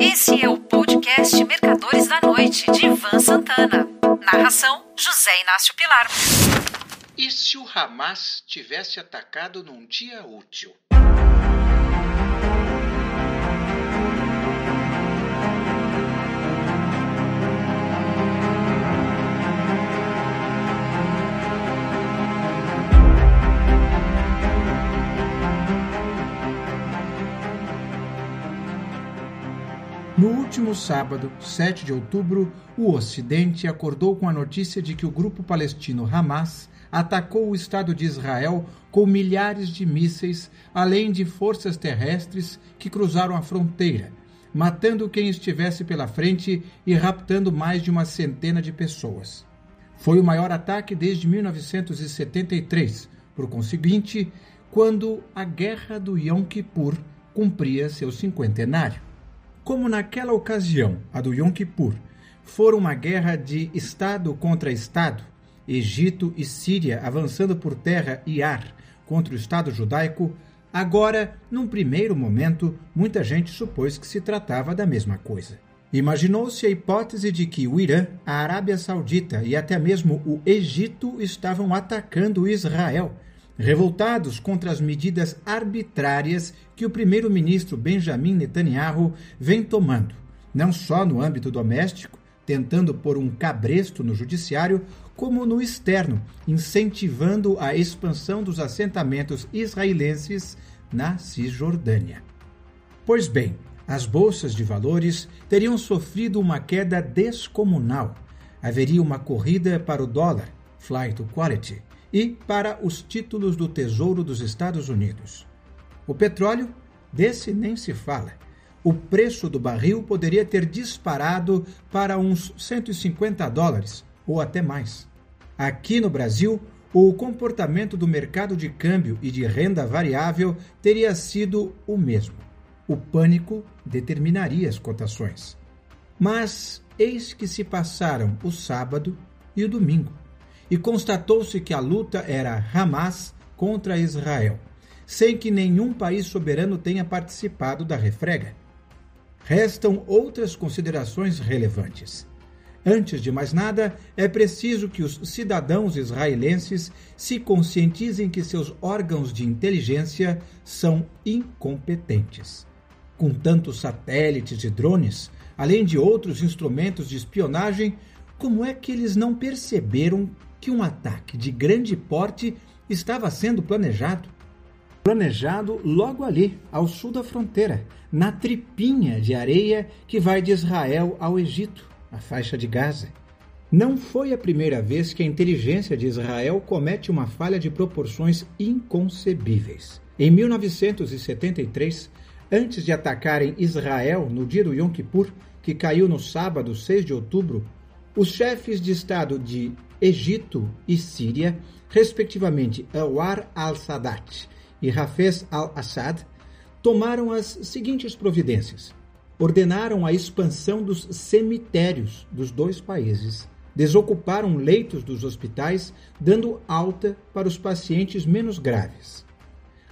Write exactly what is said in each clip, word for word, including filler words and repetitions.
Esse é o podcast Mercadores da Noite, de Ivan Sant'Anna. Narração, José Inácio Pilar. E se o Hamas tivesse atacado num dia útil? No último sábado, sete de outubro, o Ocidente acordou com a notícia de que o grupo palestino Hamas atacou o Estado de Israel com milhares de mísseis, além de forças terrestres que cruzaram a fronteira, matando quem estivesse pela frente e raptando mais de uma centena de pessoas. Foi o maior ataque desde mil novecentos e setenta e três, por conseguinte, quando a Guerra do Yom Kippur cumpria seu cinquentenário. Como naquela ocasião, a do Yom Kippur, for uma guerra de Estado contra Estado, Egito e Síria avançando por terra e ar contra o Estado judaico, agora, num primeiro momento, muita gente supôs que se tratava da mesma coisa. Imaginou-se a hipótese de que o Irã, a Arábia Saudita e até mesmo o Egito estavam atacando Israel, revoltados contra as medidas arbitrárias que o primeiro-ministro Benjamin Netanyahu vem tomando, não só no âmbito doméstico, tentando pôr um cabresto no judiciário, como no externo, incentivando a expansão dos assentamentos israelenses na Cisjordânia. Pois bem, as bolsas de valores teriam sofrido uma queda descomunal. Haveria uma corrida para o dólar, flight to quality, e para os títulos do Tesouro dos Estados Unidos. O petróleo? Desse nem se fala. O preço do barril poderia ter disparado para uns cento e cinquenta dólares, ou até mais. Aqui no Brasil, o comportamento do mercado de câmbio e de renda variável teria sido o mesmo. O pânico determinaria as cotações. Mas eis que se passaram o sábado e o domingo, e constatou-se que a luta era Hamas contra Israel, sem que nenhum país soberano tenha participado da refrega. Restam outras considerações relevantes. Antes de mais nada, é preciso que os cidadãos israelenses se conscientizem que seus órgãos de inteligência são incompetentes. Com tantos satélites e drones, além de outros instrumentos de espionagem, como é que eles não perceberam que um ataque de grande porte estava sendo planejado? Planejado logo ali, ao sul da fronteira, na tripinha de areia que vai de Israel ao Egito, a faixa de Gaza. Não foi a primeira vez que a inteligência de Israel comete uma falha de proporções inconcebíveis. Em mil novecentos e setenta e três, antes de atacarem Israel no dia do Yom Kippur, que caiu no sábado, seis de outubro, os chefes de Estado de Egito e Síria, respectivamente Anwar al-Sadat e Hafez al-Assad, tomaram as seguintes providências. Ordenaram a expansão dos cemitérios dos dois países, desocuparam leitos dos hospitais, dando alta para os pacientes menos graves.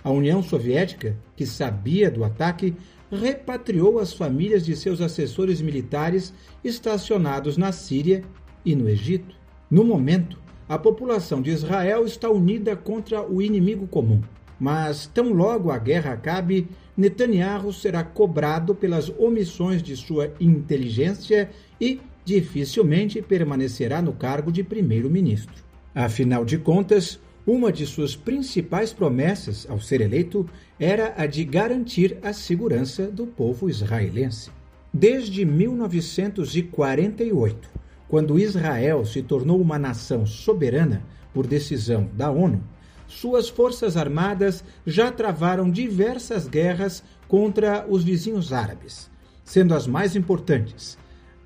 A União Soviética, que sabia do ataque, repatriou as famílias de seus assessores militares estacionados na Síria e no Egito. No momento, a população de Israel está unida contra o inimigo comum. Mas, tão logo a guerra acabe, Netanyahu será cobrado pelas omissões de sua inteligência e dificilmente permanecerá no cargo de primeiro-ministro. Afinal de contas, uma de suas principais promessas ao ser eleito era a de garantir a segurança do povo israelense. Desde mil novecentos e quarenta e oito, quando Israel se tornou uma nação soberana por decisão da ONU, suas forças armadas já travaram diversas guerras contra os vizinhos árabes, sendo as mais importantes: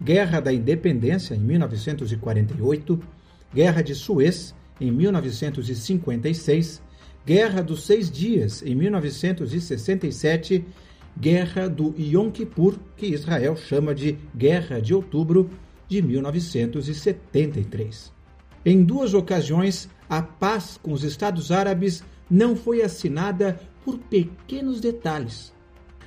Guerra da Independência, em mil novecentos e quarenta e oito, Guerra de Suez, em mil novecentos e cinquenta e seis, Guerra dos Seis Dias, em mil novecentos e sessenta e sete, Guerra do Yom Kippur, que Israel chama de Guerra de Outubro, de mil novecentos e setenta e três. Em duas ocasiões, a paz com os Estados Árabes não foi assinada por pequenos detalhes.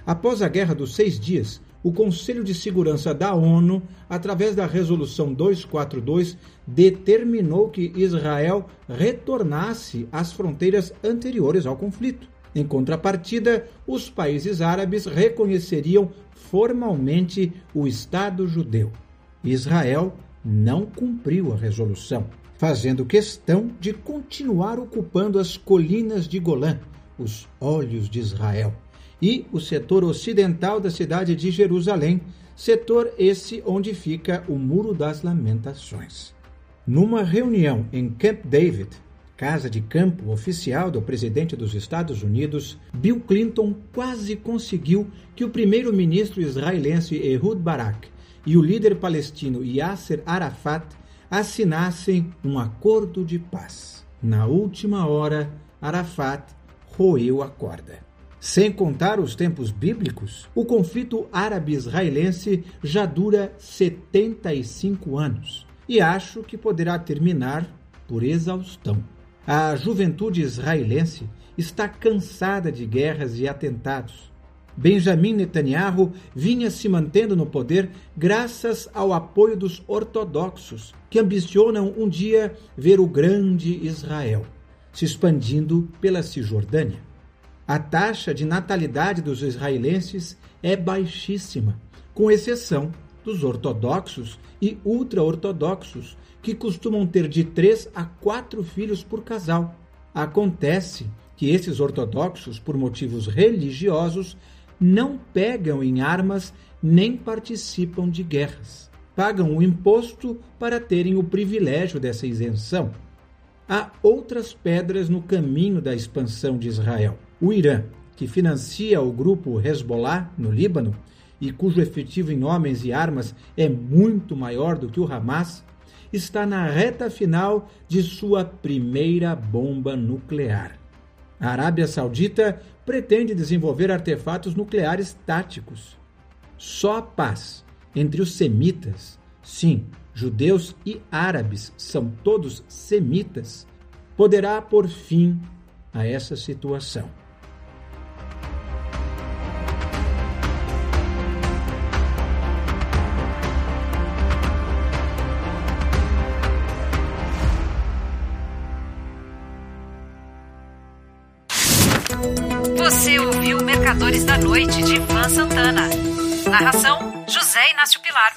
Após a Guerra dos Seis Dias, o Conselho de Segurança da ONU, através da Resolução duzentos e quarenta e dois, determinou que Israel retornasse às fronteiras anteriores ao conflito. Em contrapartida, os países árabes reconheceriam formalmente o Estado judeu. Israel não cumpriu a resolução, fazendo questão de continuar ocupando as colinas de Golã, os olhos de Israel, e o setor ocidental da cidade de Jerusalém, setor esse onde fica o Muro das Lamentações. Numa reunião em Camp David, casa de campo oficial do presidente dos Estados Unidos, Bill Clinton quase conseguiu que o primeiro-ministro israelense Ehud Barak e o líder palestino Yasser Arafat assinassem um acordo de paz. Na última hora, Arafat roeu a corda. Sem contar os tempos bíblicos, o conflito árabe-israelense já dura setenta e cinco anos e acho que poderá terminar por exaustão. A juventude israelense está cansada de guerras e atentados. Benjamin Netanyahu vinha se mantendo no poder graças ao apoio dos ortodoxos, que ambicionam um dia ver o grande Israel se expandindo pela Cisjordânia. A taxa de natalidade dos israelenses é baixíssima, com exceção dos ortodoxos e ultra-ortodoxos, que costumam ter de três a quatro filhos por casal. Acontece que esses ortodoxos, por motivos religiosos, não pegam em armas nem participam de guerras. Pagam o imposto para terem o privilégio dessa isenção. Há outras pedras no caminho da expansão de Israel. O Irã, que financia o grupo Hezbollah no Líbano e cujo efetivo em homens e armas é muito maior do que o Hamas, está na reta final de sua primeira bomba nuclear. A Arábia Saudita pretende desenvolver artefatos nucleares táticos. Só a paz entre os semitas, sim, judeus e árabes são todos semitas, poderá pôr fim a essa situação. Você ouviu Mercadores da Noite, de Ivan Sant'Anna. Narração: José Inácio Pilar.